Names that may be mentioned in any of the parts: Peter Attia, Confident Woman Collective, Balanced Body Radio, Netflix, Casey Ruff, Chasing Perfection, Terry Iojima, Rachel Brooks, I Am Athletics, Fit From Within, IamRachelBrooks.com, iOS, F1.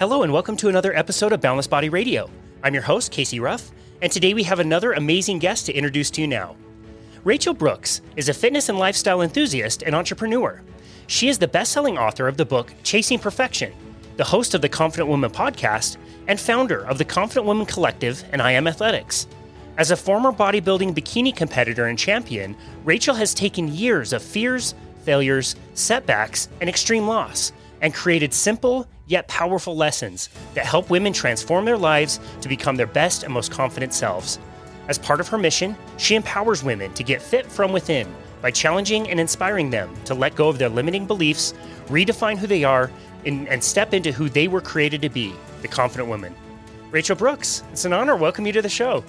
Hello and welcome to another episode of Balanced Body Radio. I'm your host, Casey Ruff, and today we have another amazing guest to introduce to you now. Rachel Brooks is a fitness and lifestyle enthusiast and entrepreneur. She is the best-selling author of the book, Chasing Perfection, the host of the Confident Woman podcast, and founder of the Confident Woman Collective and I Am Athletics. As a former bodybuilding bikini competitor and champion, Rachel has taken years of fears, failures, setbacks, and extreme loss, and created simple yet powerful lessons that help women transform their lives to become their best and most confident selves. As part of her mission, she empowers women to get fit from within by challenging and inspiring them to let go of their limiting beliefs, redefine who they are, and step into who they were created to be, the confident woman. Rachel Brooks, it's an honor. Welcome you to the show.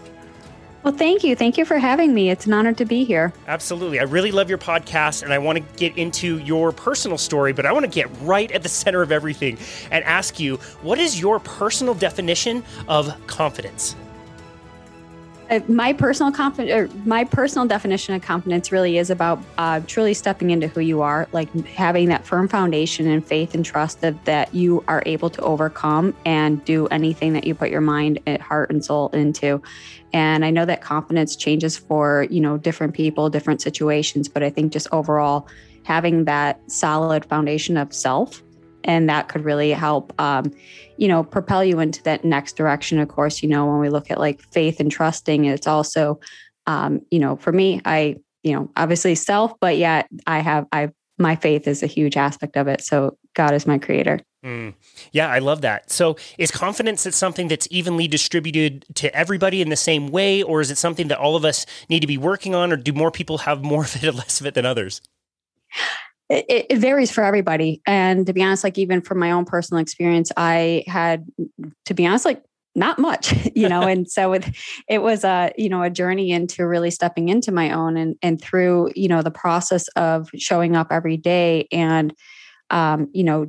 Well, thank you. Thank you for having me. It's an honor to be here. Absolutely. I really love your podcast, and I want to get into your personal story, but I want to get right at the center of everything and ask you, what is your personal definition of confidence? My personal definition of confidence really is about truly stepping into who you are, like having that firm foundation and faith and trust that you are able to overcome and do anything that you put your mind, heart, and soul into. And I know that confidence changes for, different people, different situations, but I think just overall having that solid foundation of self, and that could really help, propel you into that next direction. Of course, when we look at like faith and trusting, it's also, for me, I obviously self, but yet my faith is a huge aspect of it. So God is my creator. Mm. Yeah, I love that. So is confidence something that's evenly distributed to everybody in the same way, or is it something that all of us need to be working on, or do more people have more of it or less of it than others? It varies for everybody. And to be honest, like even from my own personal experience, I had, to be honest, like not much, and so it was a journey into really stepping into my own and through, the process of showing up every day and,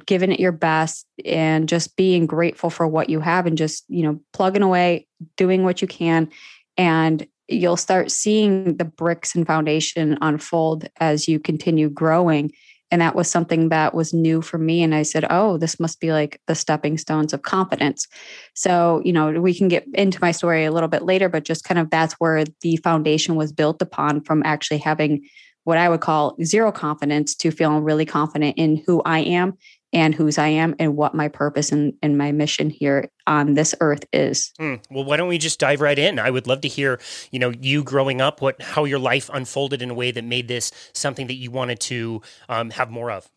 giving it your best and just being grateful for what you have and just, plugging away, doing what you can. And you'll start seeing the bricks and foundation unfold as you continue growing. And that was something that was new for me. And I said, oh, this must be like the stepping stones of confidence. So, we can get into my story a little bit later, but just kind of that's where the foundation was built upon, from actually having what I would call zero confidence to feeling really confident in who I am and whose I am and what my purpose and my mission here on this earth is. Well, why don't we just dive right in? I would love to hear, you growing up, how your life unfolded in a way that made this something that you wanted to have more of.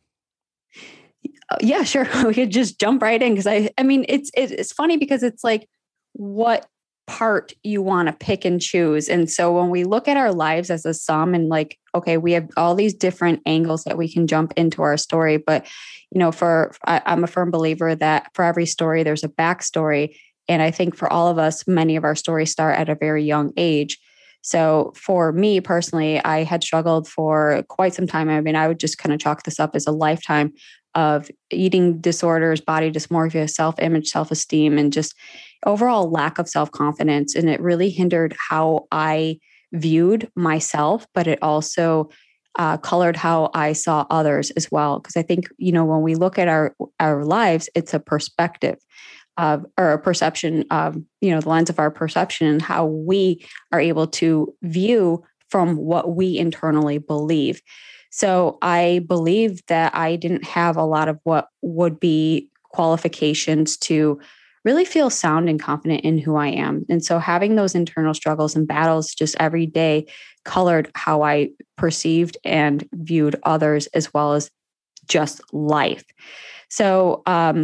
Yeah, sure. We could just jump right in. Cause it's funny because it's like what part you want to pick and choose. And so when we look at our lives as a sum and like, okay, we have all these different angles that we can jump into our story, but I'm a firm believer that for every story, there's a backstory. And I think for all of us, many of our stories start at a very young age. So for me personally, I had struggled for quite some time. I mean, I would just kind of chalk this up as a lifetime of eating disorders, body dysmorphia, self-image, self-esteem, and just overall lack of self-confidence. And it really hindered how I viewed myself, but it also colored how I saw others as well. Because I think, when we look at our lives, it's a perspective or a perception of, the lens of our perception and how we are able to view from what we internally believe. So I believe that I didn't have a lot of what would be qualifications to really feel sound and confident in who I am. And so having those internal struggles and battles just every day colored how I perceived and viewed others as well as just life. So, at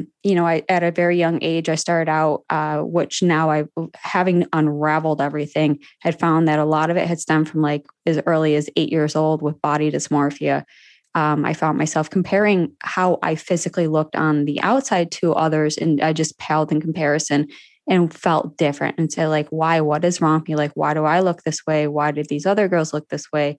a very young age, I started out, which now having unraveled everything, had found that a lot of it had stemmed from like as early as 8 years old with body dysmorphia. I found myself comparing how I physically looked on the outside to others. And I just paled in comparison and felt different and said, like, why, what is wrong with me? Like, why do I look this way? Why did these other girls look this way?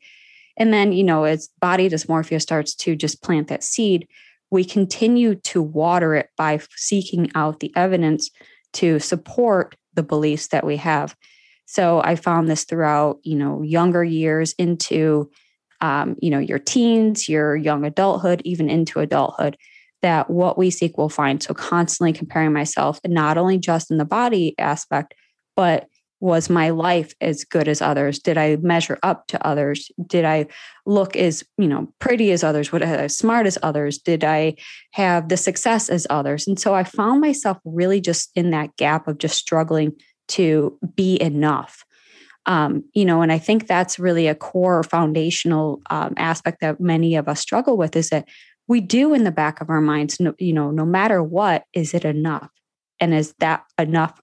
And then, as body dysmorphia starts to just plant that seed, we continue to water it by seeking out the evidence to support the beliefs that we have. So I found this throughout, younger years into, your teens, your young adulthood, even into adulthood. that what we seek we'll find. So constantly comparing myself, not only just in the body aspect, but was my life as good as others? Did I measure up to others? Did I look as, pretty as others? Was I as smart as others? Did I have the success as others? And so I found myself really just in that gap of just struggling to be enough. And I think that's really a core foundational aspect that many of us struggle with, is that we do in the back of our minds, no matter what, is it enough? And is that enough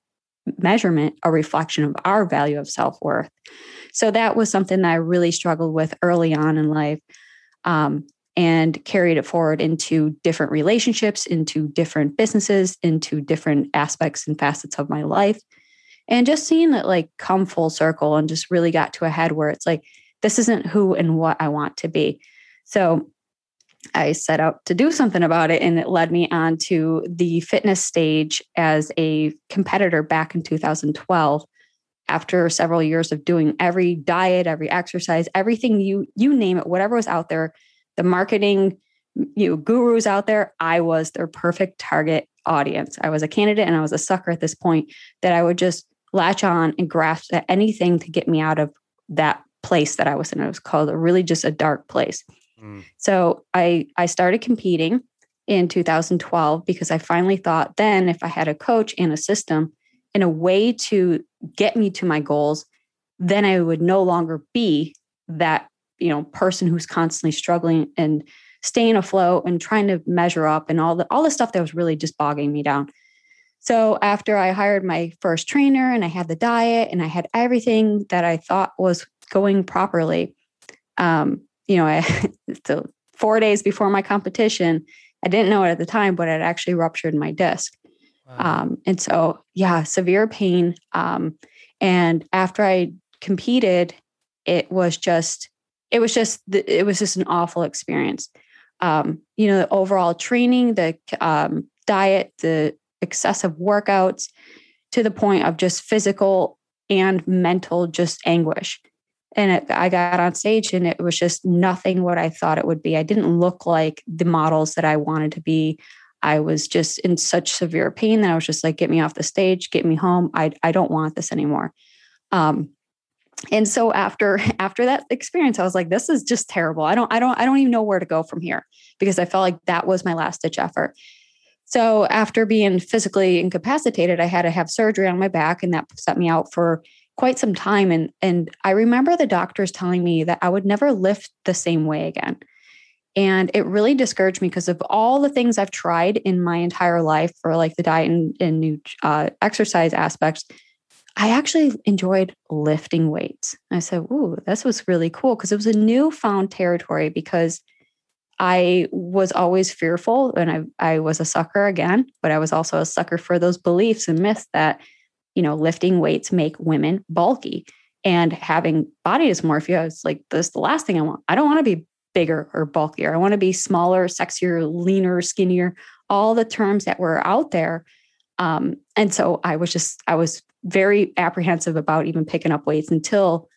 measurement a reflection of our value of self-worth? So that was something that I really struggled with early on in life, and carried it forward into different relationships, into different businesses, into different aspects and facets of my life. And just seeing that come full circle, and just really got to a head where it's this isn't who and what I want to be. So I set out to do something about it, and it led me on to the fitness stage as a competitor back in 2012. After several years of doing every diet, every exercise, everything you name it, whatever was out there, the marketing gurus out there, I was their perfect target audience. I was a candidate, and I was a sucker at this point that I would just latch on and grasp at anything to get me out of that place that I was in. It was called really just a dark place. So I started competing in 2012 because I finally thought then if I had a coach and a system and a way to get me to my goals, then I would no longer be that, person who's constantly struggling and staying afloat and trying to measure up and all the stuff that was really just bogging me down. So after I hired my first trainer and I had the diet and I had everything that I thought was going properly, so 4 days before my competition, I didn't know it at the time, but it actually ruptured my disc. Wow. Severe pain. And after I competed, it was just an awful experience. The overall training, the diet, the excessive workouts, to the point of just physical and mental, just anguish. And I got on stage and it was just nothing what I thought it would be. I didn't look like the models that I wanted to be. I was just in such severe pain that I was just get me off the stage, get me home. I don't want this anymore. And so after that experience, I was this is just terrible. I don't even know where to go from here, because I felt like that was my last ditch effort. So after being physically incapacitated, I had to have surgery on my back, and that set me out for quite some time. And I remember the doctors telling me that I would never lift the same way again. And it really discouraged me, because of all the things I've tried in my entire life for the diet and new exercise aspects, I actually enjoyed lifting weights. I said, ooh, this was really cool, because it was a newfound territory, because I was always fearful, and I was a sucker again, but I was also a sucker for those beliefs and myths that lifting weights make women bulky and having body dysmorphia. It's this is the last thing I want. I don't want to be bigger or bulkier. I want to be smaller, sexier, leaner, skinnier, all the terms that were out there. And so I was very apprehensive about even picking up weights until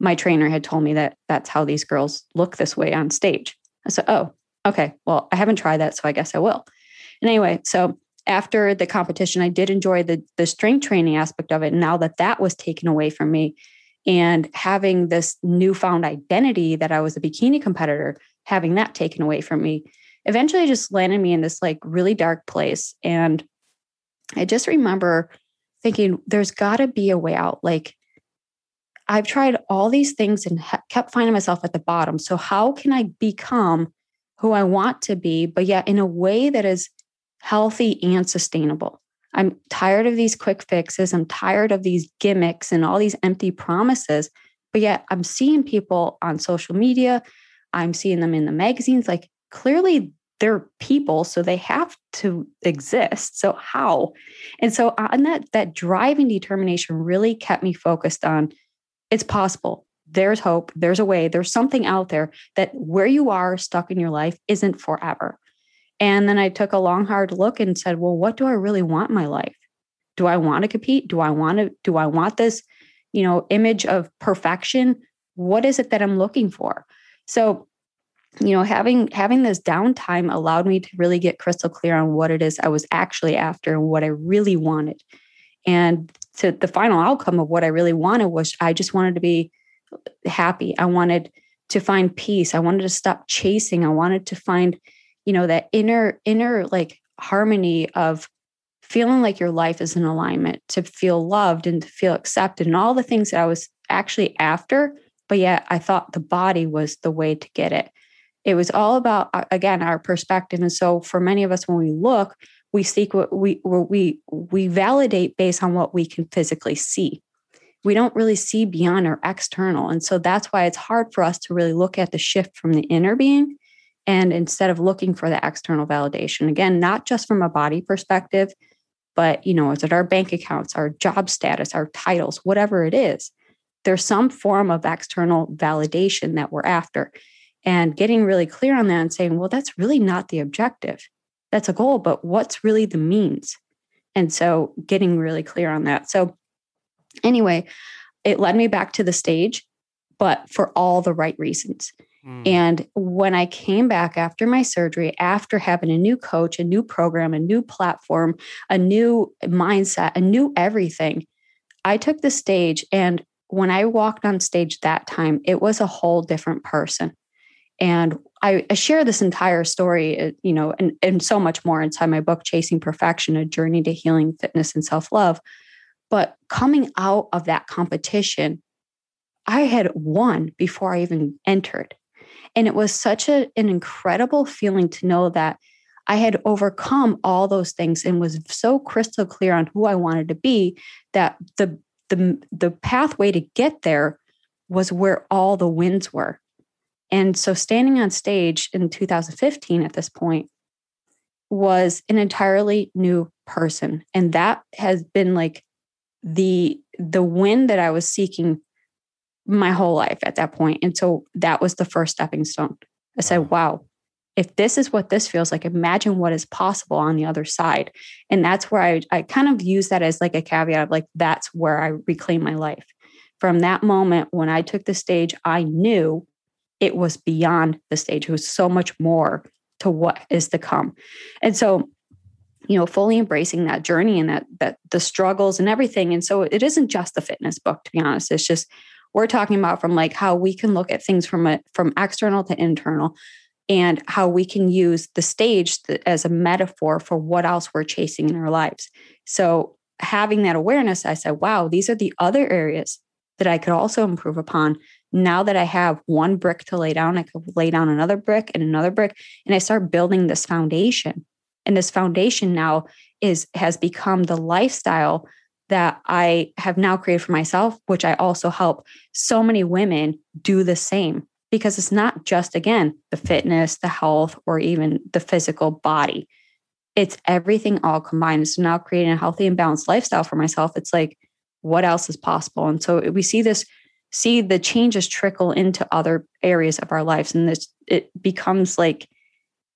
my trainer had told me that that's how these girls look this way on stage. I said, oh, okay, well, I haven't tried that, so I guess I will. And anyway, so after the competition, I did enjoy the strength training aspect of it. And now that was taken away from me, and having this newfound identity that I was a bikini competitor, having that taken away from me, eventually just landed me in this really dark place. And I just remember thinking, there's got to be a way out. I've tried all these things and kept finding myself at the bottom. So how can I become who I want to be, but yet in a way that is healthy and sustainable? I'm tired of these quick fixes. I'm tired of these gimmicks and all these empty promises. But yet I'm seeing people on social media. I'm seeing them in the magazines. Clearly they're people, so they have to exist. So how? And so on that drive and determination really kept me focused on, it's possible. There's hope. There's a way. There's something out there, that where you are stuck in your life isn't forever. And then I took a long, hard look and said, well, what do I really want in my life? Do I want to compete? Do I want this, image of perfection? What is it that I'm looking for? So you know, having this downtime allowed me to really get crystal clear on what it is I was actually after and what I really wanted. And to the final outcome of what I really wanted was I just wanted to be happy. I wanted to find peace. I wanted to stop chasing. I wanted to find, you know, that inner like harmony of feeling like your life is in alignment, to feel loved and to feel accepted and all the things that I was actually after. But yet I thought the body was the way to get it. It was all about, again, our perspective. And so for many of us, when we look, we seek what we validate based on what we can physically see. We don't really see beyond our external. And so that's why it's hard for us to really look at the shift from the inner being, and instead of looking for the external validation, again, not just from a body perspective, but, you know, is it our bank accounts, our job status, our titles, whatever it is, there's some form of external validation that we're after. And getting really clear on that and saying, well, that's really not the objective. That's a goal, but what's really the means? And so getting really clear on that. So anyway, it led me back to the stage, but for all the right reasons. Mm. And when I came back after my surgery, after having a new coach, a new program, a new platform, a new mindset, a new everything, I took the stage. And when I walked on stage that time, it was a whole different person. And I share this entire story, you know, and so much more inside my book, Chasing Perfection, A Journey to Healing, Fitness, and Self-Love. But coming out of that competition, I had won before I even entered. And it was such an incredible feeling to know that I had overcome all those things and was so crystal clear on who I wanted to be, that the pathway to get there was where all the wins were. And so standing on stage in 2015 at this point was an entirely new person. And that has been like the win that I was seeking my whole life at that point. And so that was the first stepping stone. I said, wow, if this is what this feels like, imagine what is possible on the other side. And that's where I kind of use that as like a caveat of like, that's where I reclaim my life. From that moment when I took the stage, I knew it was beyond the stage. It was so much more to what is to come. And so, you know, fully embracing that journey and that the struggles and everything. And so it isn't just the fitness book, to be honest. It's just, we're talking about from like how we can look at things from external to internal, and how we can use the stage as a metaphor for what else we're chasing in our lives. So having that awareness, I said, wow, these are the other areas that I could also improve upon. Now that I have one brick to lay down, I could lay down another brick, and I start building this foundation. And this foundation now has become the lifestyle that I have now created for myself, which I also help so many women do the same, because it's not just, again, the fitness, the health, or even the physical body. It's everything all combined. So now creating a healthy and balanced lifestyle for myself, it's like, what else is possible? And so we see the changes trickle into other areas of our lives. And it becomes like,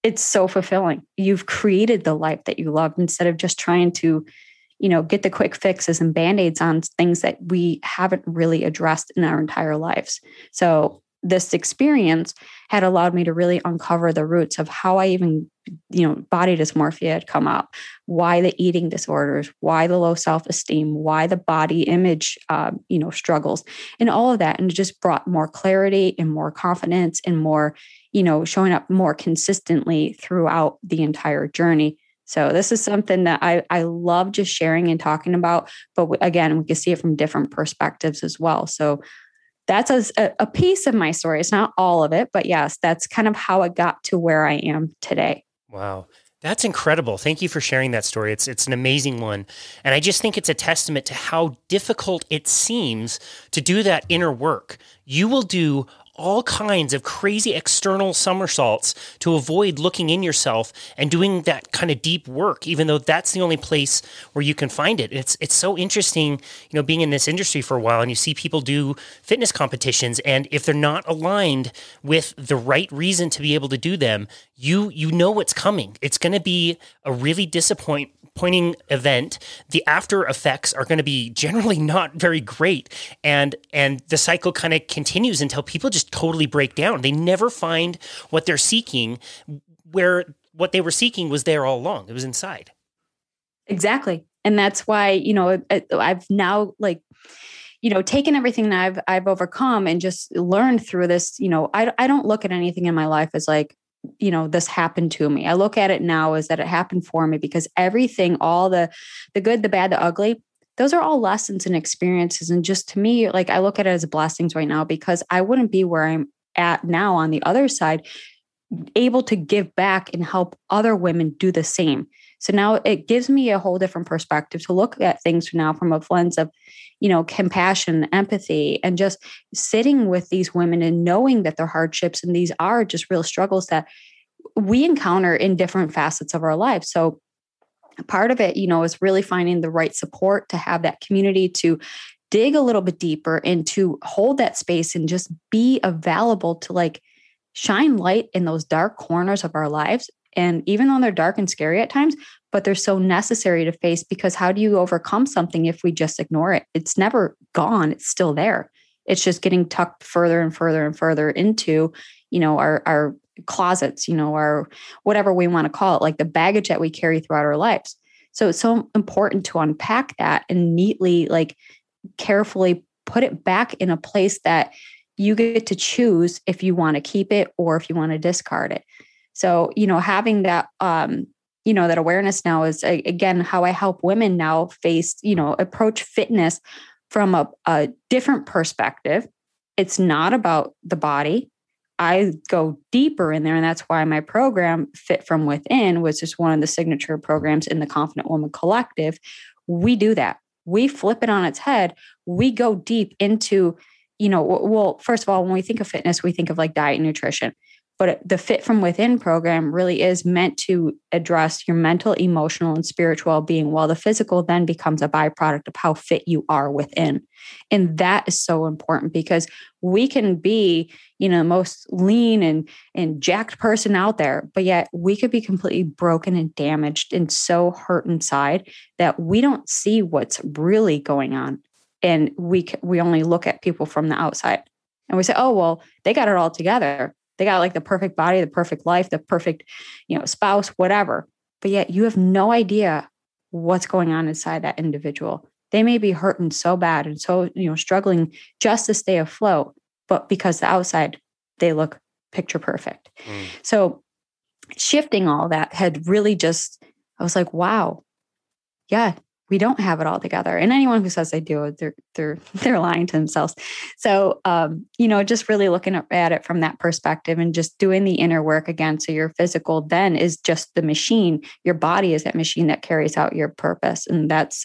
it's so fulfilling. You've created the life that you love, instead of just trying to, you know, get the quick fixes and Band-Aids on things that we haven't really addressed in our entire lives. So this experience had allowed me to really uncover the roots of how I even, you know, body dysmorphia had come up, why the eating disorders, why the low self-esteem, why the body image, you know, struggles, and all of that. And it just brought more clarity and more confidence and more, you know, showing up more consistently throughout the entire journey. So this is something that I love just sharing and talking about, but again, we can see it from different perspectives as well. So that's a piece of my story. It's not all of it, but yes, that's kind of how I got to where I am today. Wow. That's incredible. Thank you for sharing that story. It's an amazing one. And I just think it's a testament to how difficult it seems to do that inner work. You will do all kinds of crazy external somersaults to avoid looking in yourself and doing that kind of deep work, even though that's the only place where you can find it. It's so interesting, you know, being in this industry for a while, and you see people do fitness competitions, and if they're not aligned with the right reason to be able to do them, you know what's coming. It's going to be a really disappointing event. The after effects are going to be generally not very great, and the cycle kind of continues until people just totally break down. They never find what they're seeking, where what they were seeking was there all along. It was inside. Exactly. And that's why, you know, I've now, like, you know, taken everything that I've overcome and just learned through this. You know, I don't look at anything in my life as like, you know, this happened to me. I look at it now as that it happened for me, because everything, all the good, the bad, the ugly, those are all lessons and experiences. And just to me, like, I look at it as blessings right now, because I wouldn't be where I'm at now on the other side, able to give back and help other women do the same. So now it gives me a whole different perspective to look at things now from a lens of, you know, compassion, empathy, and just sitting with these women and knowing that their hardships and these are just real struggles that we encounter in different facets of our lives. So part of it, you know, is really finding the right support to have that community to dig a little bit deeper and to hold that space and just be available to, like, shine light in those dark corners of our lives. And even though they're dark and scary at times, but they're so necessary to face, because how do you overcome something if we just ignore it? It's never gone. It's still there. It's just getting tucked further and further and further into, you know, our closets, you know, our whatever we want to call it, like the baggage that we carry throughout our lives. So it's so important to unpack that and neatly, like, carefully put it back in a place that you get to choose if you want to keep it or if you want to discard it. So, you know, having that, you know, that awareness now is, again, how I help women now face, you know, approach fitness from a different perspective. It's not about the body. I go deeper in there. And that's why my program, Fit From Within, was just one of the signature programs in the Confident Woman Collective. We do that. We flip it on its head. We go deep into, you know, well, first of all, when we think of fitness, we think of like diet and nutrition. But the Fit From Within program really is meant to address your mental, emotional, and spiritual well-being, while the physical then becomes a byproduct of how fit you are within. And that is so important, because we can be, you know, the most lean and jacked person out there, but yet we could be completely broken and damaged and so hurt inside that we don't see what's really going on. And we only look at people from the outside and we say, oh, well, they got it all together. They got like the perfect body, the perfect life, the perfect, you know, spouse, whatever. But yet you have no idea what's going on inside that individual. They may be hurting so bad and so, you know, struggling just to stay afloat, but because the outside, they look picture perfect. Mm. So shifting all that had really just, I was like, wow, yeah, we don't have it all together. And anyone who says they do, they're lying to themselves. So, you know, just really looking at it from that perspective and just doing the inner work again. So your physical then is just the machine. Your body is that machine that carries out your purpose. And that's,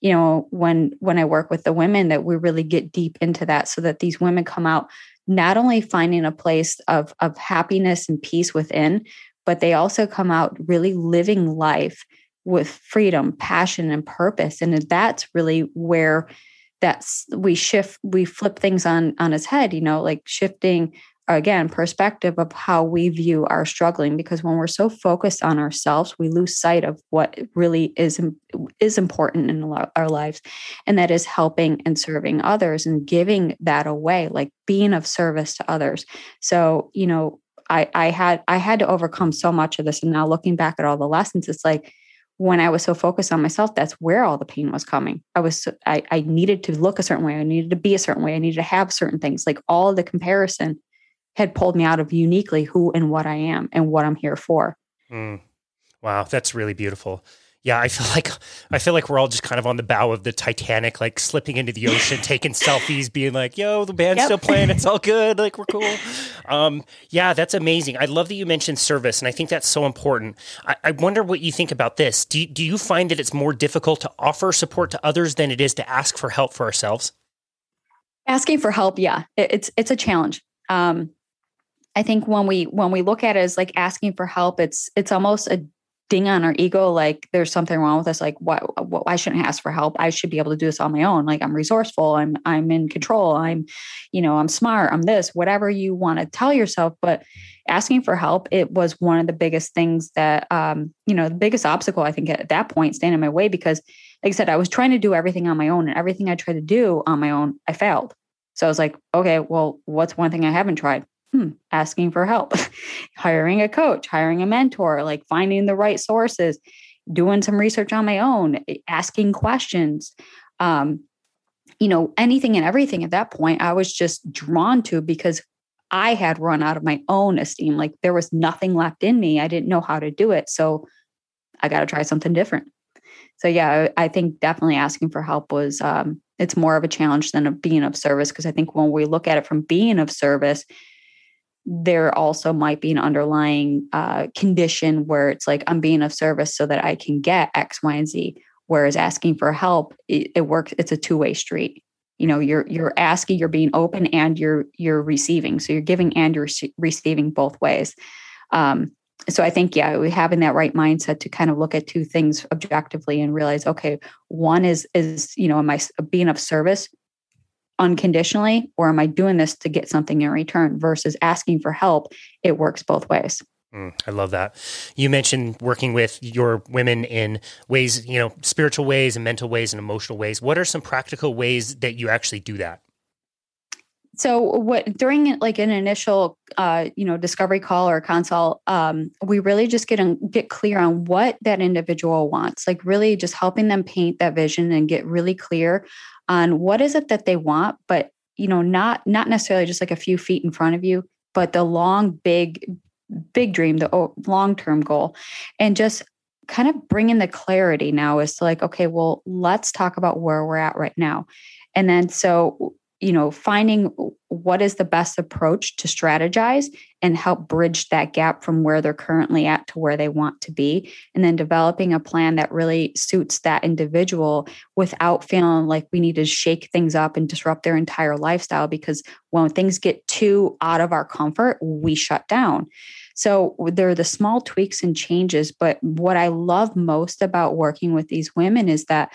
you know, when I work with the women, that we really get deep into that, so that these women come out not only finding a place of happiness and peace within, but they also come out really living life with freedom, passion, and purpose. And that's really where we flip things on its head, you know, like shifting, again, perspective of how we view our struggling. Because when we're so focused on ourselves, we lose sight of what really is important in our lives. And that is helping and serving others and giving that away, like being of service to others. So, you know, I had to overcome so much of this. And now looking back at all the lessons, it's like, when I was so focused on myself, that's where all the pain was coming. I needed to look a certain way. I needed to be a certain way. I needed to have certain things. Like all the comparison had pulled me out of uniquely who and what I am and what I'm here for. Mm. Wow. That's really beautiful. Yeah. I feel like we're all just kind of on the bow of the Titanic, like slipping into the ocean, taking selfies, being like, yo, the band's still playing. It's all good. Like, we're cool. Yeah, that's amazing. I love that you mentioned service. And I think that's so important. I wonder what you think about this. Do you find that it's more difficult to offer support to others than it is to ask for help for ourselves? Asking for help. Yeah. It's a challenge. I think when we look at it as like asking for help, it's almost a ding on our ego, like there's something wrong with us. Like, what, I shouldn't ask for help. I should be able to do this on my own. Like, I'm resourceful. I'm in control. I'm smart. I'm this, whatever you want to tell yourself. But asking for help, it was one of the biggest things that, you know, the biggest obstacle, I think, at that point, standing in my way, because like I said, I was trying to do everything on my own, and everything I tried to do on my own, I failed. So I was like, okay, well, what's one thing I haven't tried? Asking for help, hiring a coach, hiring a mentor, like finding the right sources, doing some research on my own, asking questions, anything and everything at that point I was just drawn to because I had run out of my own esteem. Like there was nothing left in me. I didn't know how to do it. So I got to try something different. So yeah, I think definitely asking for help was, it's more of a challenge than being of service. Cause I think when we look at it from being of service, there also might be an underlying condition where it's like, I'm being of service so that I can get X, Y, and Z. Whereas asking for help, it works. It's a two-way street. You know, you're asking, you're being open, and you're receiving. So you're giving and you're receiving both ways. So I think, yeah, having that right mindset to kind of look at two things objectively and realize, okay, one is, am I being of service unconditionally, or am I doing this to get something in return versus asking for help? It works both ways. I love that. You mentioned working with your women in ways, spiritual ways and mental ways and emotional ways. What are some practical ways that you actually do that? So during like an initial, discovery call or consult, we really just get clear on what that individual wants, like really just helping them paint that vision and get really clear on what is it that they want, but, not necessarily just like a few feet in front of you, but the long, big dream, the long-term goal, and just kind of bringing the clarity now is like, okay, well, let's talk about where we're at right now. And then, so, finding what is the best approach to strategize and help bridge that gap from where they're currently at to where they want to be. And then developing a plan that really suits that individual without feeling like we need to shake things up and disrupt their entire lifestyle. Because when things get too out of our comfort, we shut down. So there are the small tweaks and changes. But what I love most about working with these women is that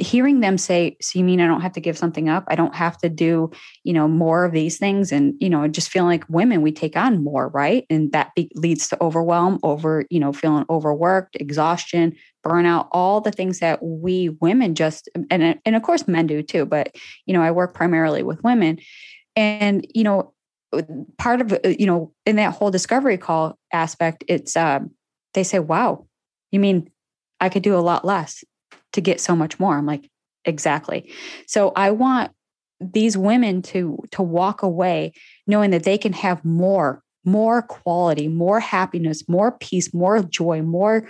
hearing them say, so you mean I don't have to give something up? I don't have to do, more of these things. And, just feeling like women, we take on more, right? And that leads to overwhelm, feeling overworked, exhaustion, burnout, all the things that we women just, and of course men do too, but, I work primarily with women. And, part of, in that whole discovery call aspect, it's, they say, wow, you mean I could do a lot less to get so much more? I'm like, exactly. So I want these women to walk away knowing that they can have more quality, more happiness, more peace, more joy, more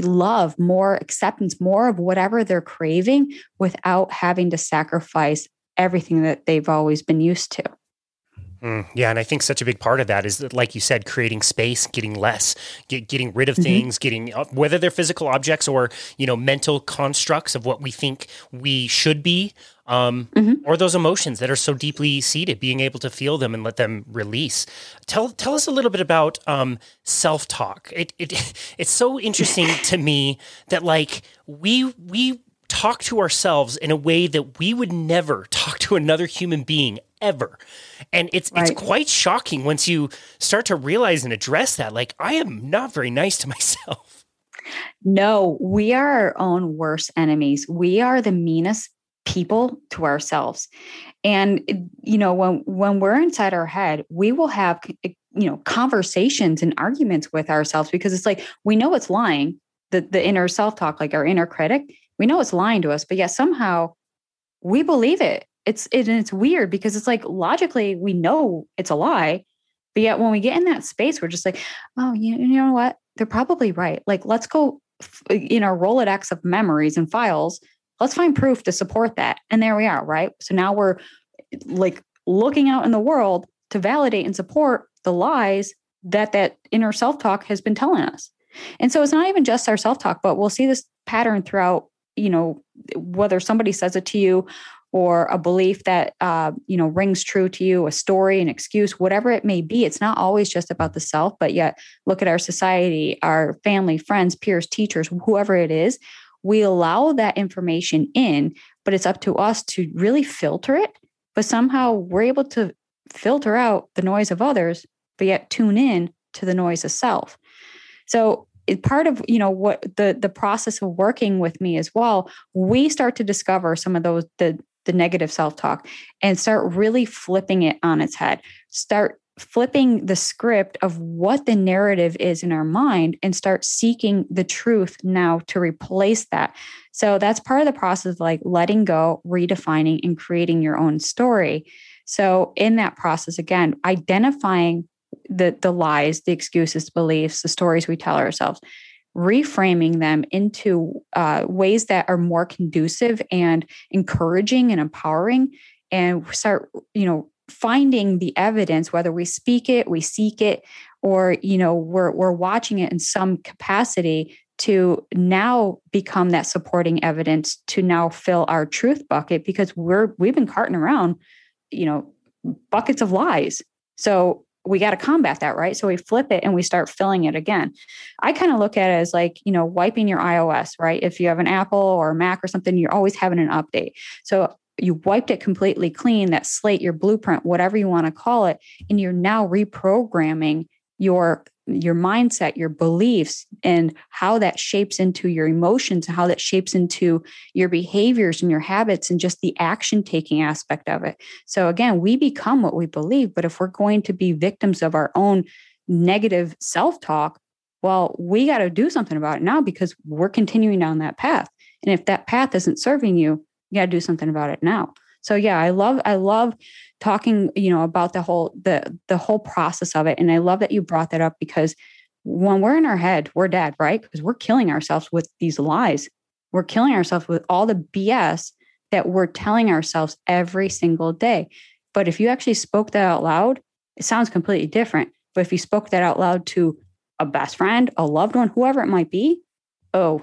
love, more acceptance, more of whatever they're craving without having to sacrifice everything that they've always been used to. Yeah. And I think such a big part of that is that, like you said, creating space, getting less, getting rid of things, getting, whether they're physical objects or, mental constructs of what we think we should be, or those emotions that are so deeply seated, being able to feel them and let them release. Tell us a little bit about self-talk. It's so interesting to me that like we talk to ourselves in a way that we would never talk to another human being ever. And it's quite shocking once you start to realize and address that, like, I am not very nice to myself. No, we are our own worst enemies. We are the meanest people to ourselves. And, when we're inside our head, we will have, conversations and arguments with ourselves because it's like, we know it's lying, the inner self-talk, like our inner critic, we know it's lying to us, but yet somehow we believe it. It's weird because it's like logically we know it's a lie, but yet when we get in that space, we're just like, oh, you know what? They're probably right. Like, let's go in our Rolodex of memories and files. Let's find proof to support that. And there we are, right? So now we're like looking out in the world to validate and support the lies that inner self-talk has been telling us. And so it's not even just our self-talk, but we'll see this pattern throughout, whether somebody says it to you or a belief that, rings true to you, a story, an excuse, whatever it may be. It's not always just about the self, but yet look at our society, our family, friends, peers, teachers, whoever it is, we allow that information in, but it's up to us to really filter it. But somehow we're able to filter out the noise of others, but yet tune in to the noise of self. So part of, what the process of working with me as well, we start to discover some of those, the the negative self-talk, and start really flipping it on its head. Start flipping the script of what the narrative is in our mind and start seeking the truth now to replace that. So that's part of the process of like letting go, redefining, and creating your own story. So in that process, again, identifying the lies, the excuses, the beliefs, the stories we tell ourselves, reframing them into ways that are more conducive and encouraging and empowering, and start, finding the evidence, whether we speak it, we seek it, or, we're watching it in some capacity, to now become that supporting evidence to now fill our truth bucket, because we've been carting around, buckets of lies. So we got to combat that, right? So we flip it and we start filling it again. I kind of look at it as like, wiping your iOS, right? If you have an Apple or a Mac or something, you're always having an update. So you wiped it completely clean, that slate, your blueprint, whatever you want to call it. And you're now reprogramming your mindset, your beliefs, and how that shapes into your emotions, how that shapes into your behaviors and your habits, and just the action-taking aspect of it. So again, we become what we believe, but if we're going to be victims of our own negative self-talk, well, we got to do something about it now, because we're continuing down that path. And if that path isn't serving you, you got to do something about it now. So yeah, I love talking, about the whole process of it. And I love that you brought that up, because when we're in our head, we're dead, right? Because we're killing ourselves with these lies. We're killing ourselves with all the BS that we're telling ourselves every single day. But if you actually spoke that out loud, it sounds completely different. But if you spoke that out loud to a best friend, a loved one, whoever it might be, oh,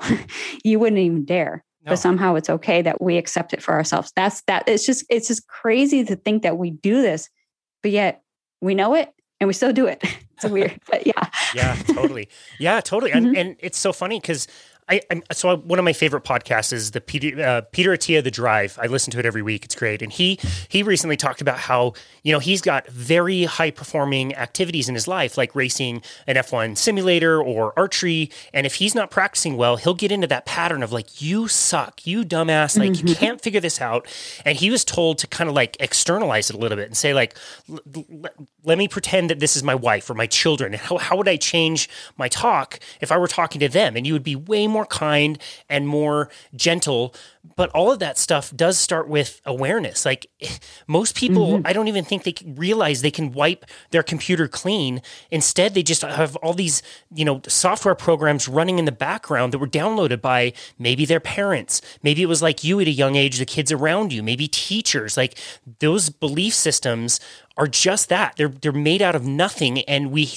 you wouldn't even dare. No. But somehow it's okay that we accept it for ourselves. It's just crazy to think that we do this, but yet we know it and we still do it. It's weird, but yeah. Yeah, totally. Mm-hmm. And it's so funny, because so one of my favorite podcasts is the Peter Attia, The Drive. I listen to it every week. It's great. And he recently talked about how, he's got very high performing activities in his life, like racing an F1 simulator or archery. And if he's not practicing well, he'll get into that pattern of like, you suck, you dumbass, like mm-hmm. you can't figure this out. And he was told to kind of like externalize it a little bit and say like, let me pretend that this is my wife or my children. How would I change my talk if I were talking to them? And you would be way more kind and more gentle. But all of that stuff does start with awareness. Like most people, mm-hmm. I don't even think they realize they can wipe their computer clean. Instead, they just have all these, software programs running in the background that were downloaded by maybe their parents. Maybe it was like you at a young age, the kids around you, maybe teachers. Like those belief systems are just that. They're made out of nothing, and we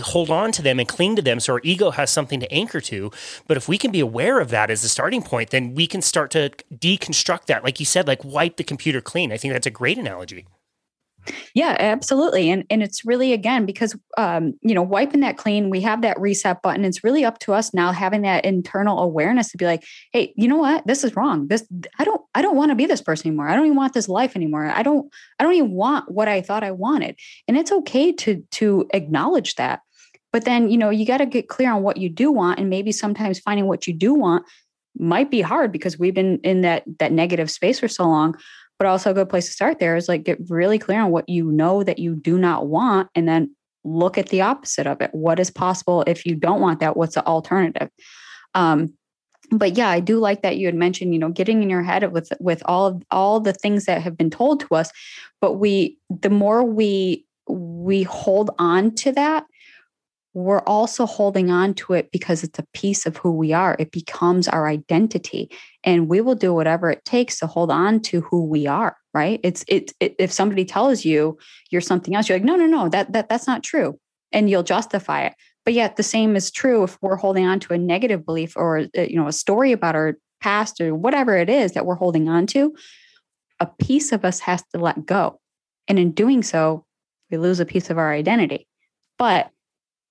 hold on to them and cling to them, so our ego has something to anchor to. But if we can be aware of that as the starting point, then we can start to deconstruct that. Like you said, like wipe the computer clean. I think that's a great analogy. Yeah, absolutely. And it's really, again, because, wiping that clean, we have that reset button. It's really up to us now having that internal awareness to be like, hey, you know what? This is wrong. I don't want to be this person anymore. I don't even want this life anymore. I don't even want what I thought I wanted. And it's okay to acknowledge that. But then, you got to get clear on what you do want. And maybe sometimes finding what you do want might be hard, because we've been in that negative space for so long. But also a good place to start there is like, get really clear on what you know that you do not want, and then look at the opposite of it. What is possible if you don't want that? What's the alternative? But yeah, I do like that you had mentioned, getting in your head with all the things that have been told to us. But the more we hold on to that, we're also holding on to it because it's a piece of who we are. It becomes our identity, and we will do whatever it takes to hold on to who we are, right? It's if somebody tells you you're something else, you're like, no, that's not true. And you'll justify it. But yet the same is true if we're holding on to a negative belief or, a story about our past or whatever it is that we're holding on to. A piece of us has to let go. And in doing so, we lose a piece of our identity. But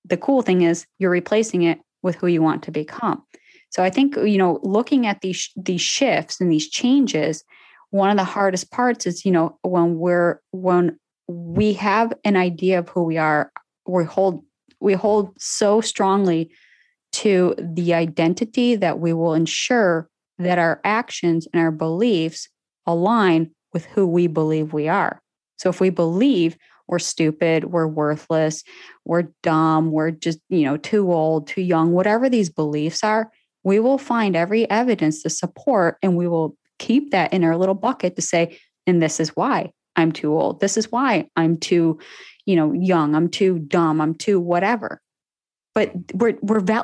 the cool thing is you're replacing it with who you want to become. So I think, looking at these shifts and these changes, one of the hardest parts is, when we have an idea of who we are, we hold so strongly to the identity that we will ensure that our actions and our beliefs align with who we believe we are. So if we believe we're stupid, we're worthless, we're dumb, we're just, too old, too young, whatever these beliefs are, we will find every evidence to support, and we will keep that in our little bucket to say, and this is why I'm too old. This is why I'm too, young, I'm too dumb, I'm too whatever. But we're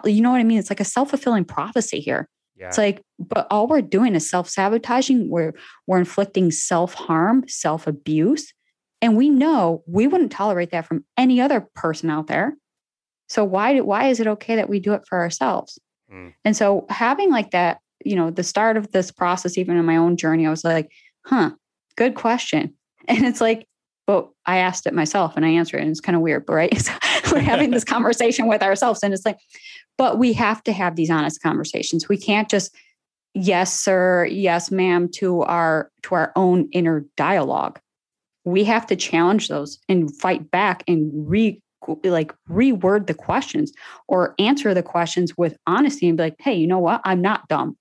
you know what I mean? It's like a self-fulfilling prophecy here. Yeah. It's like, but all we're doing is self-sabotaging. We're inflicting self-harm, self-abuse. And we know we wouldn't tolerate that from any other person out there. So why is it okay that we do it for ourselves? Mm. And so having like that, the start of this process, even in my own journey, I was like, good question. And it's like, well, I asked it myself and I answered it. And it's kind of weird, but right? So we're having this conversation with ourselves, and it's like, but we have to have these honest conversations. We can't just yes, sir, yes, ma'am to our own inner dialogue. We have to challenge those and fight back and reword the questions or answer the questions with honesty and be like, hey, you know what? I'm not dumb.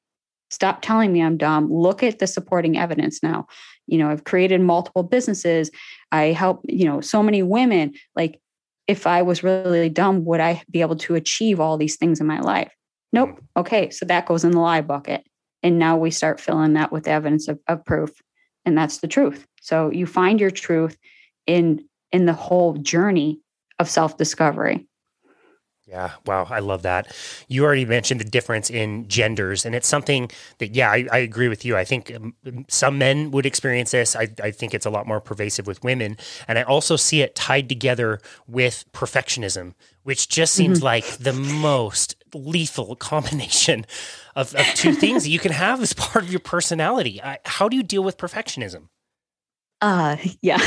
Stop telling me I'm dumb. Look at the supporting evidence now. I've created multiple businesses. I help, so many women. Like, if I was really dumb, would I be able to achieve all these things in my life? Nope. Okay. So that goes in the lie bucket. And now we start filling that with evidence of proof. And that's the truth. So you find your truth in the whole journey of self-discovery. Yeah. Wow. I love that. You already mentioned the difference in genders, and it's something that, I agree with you. I think some men would experience this. I think it's a lot more pervasive with women. And I also see it tied together with perfectionism, which just seems like the most lethal combination of two things that you can have as part of your personality. How do you deal with perfectionism? Yeah.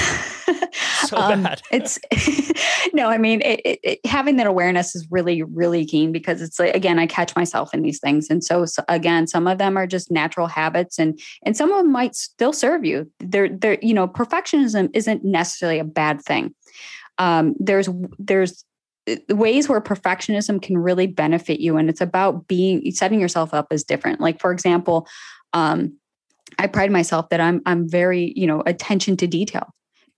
So bad. Having that awareness is really, really keen, because it's like, again, I catch myself in these things. And so again, some of them are just natural habits, and some of them might still serve you. They're perfectionism isn't necessarily a bad thing. There's ways where perfectionism can really benefit you. And it's about setting yourself up as different. Like, for example, I pride myself that I'm very, attention to detail,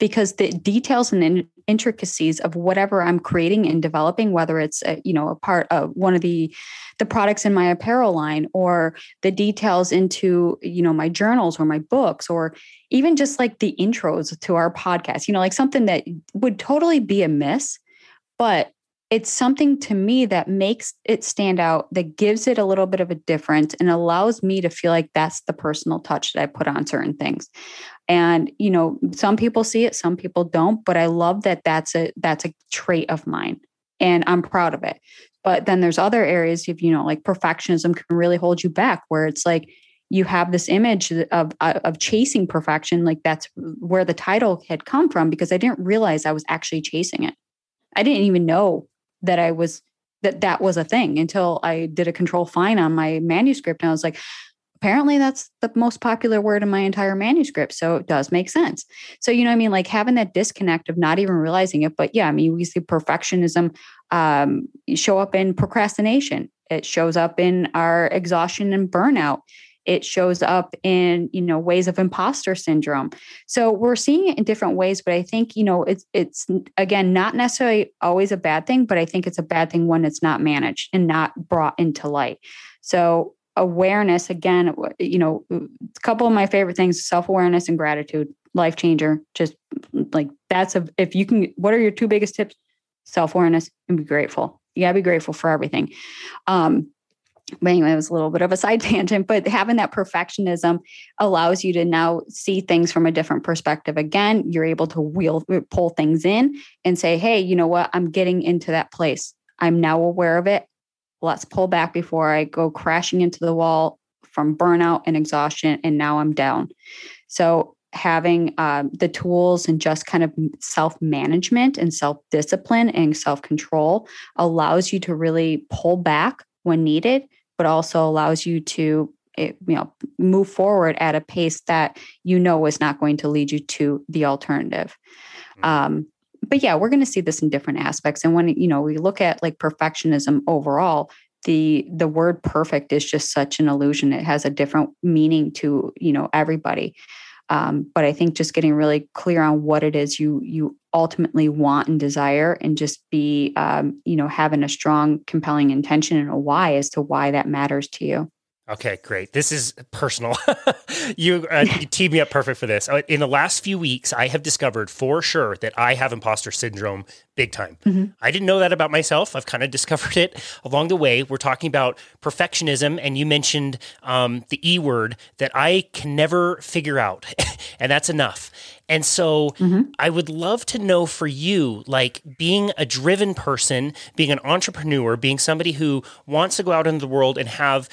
because the details and intricacies of whatever I'm creating and developing, whether it's a part of one of the products in my apparel line, or the details into, my journals or my books, or even just like the intros to our podcast, like something that would totally be a miss, but it's something to me that makes it stand out, that gives it a little bit of a difference and allows me to feel like that's the personal touch that I put on certain things. And, some people see it, some people don't, but I love that that's a trait of mine, and I'm proud of it. But then there's other areas of, like perfectionism can really hold you back, where it's like, you have this image of chasing perfection. Like, that's where the title had come from, because I didn't realize I was actually chasing it. I didn't even know that I was, that was a thing until I did a control find on my manuscript. And I was like, apparently that's the most popular word in my entire manuscript. So it does make sense. So, like having that disconnect of not even realizing it, but we see perfectionism show up in procrastination. It shows up in our exhaustion and burnout. It shows up in, ways of imposter syndrome. So we're seeing it in different ways, but I think, it's again, not necessarily always a bad thing, but I think it's a bad thing when it's not managed and not brought into light. So awareness, again, a couple of my favorite things, self-awareness and gratitude, life changer, just like if you can, what are your two biggest tips? Self-awareness and be grateful. You gotta be grateful for everything. But anyway, it was a little bit of a side tangent, but having that perfectionism allows you to now see things from a different perspective. Again, you're able to pull things in and say, hey, you know what? I'm getting into that place. I'm now aware of it. Let's pull back before I go crashing into the wall from burnout and exhaustion. And now I'm down. So having the tools and just kind of self-management and self-discipline and self-control allows you to really pull back when needed, but also allows you to, move forward at a pace that is not going to lead you to the alternative. But yeah, we're going to see this in different aspects. And when, we look at like perfectionism overall, the word perfect is just such an illusion. It has a different meaning to, everybody. But I think just getting really clear on what it is you ultimately want and desire, and just be, having a strong, compelling intention and a why as to why that matters to you. Okay, great. This is personal. You teed me up perfect for this. In the last few weeks, I have discovered for sure that I have imposter syndrome big time. Mm-hmm. I didn't know that about myself. I've kind of discovered it along the way. We're talking about perfectionism, and you mentioned the E word that I can never figure out, and that's enough. And so I would love to know for you, like being a driven person, being an entrepreneur, being somebody who wants to go out into the world and have,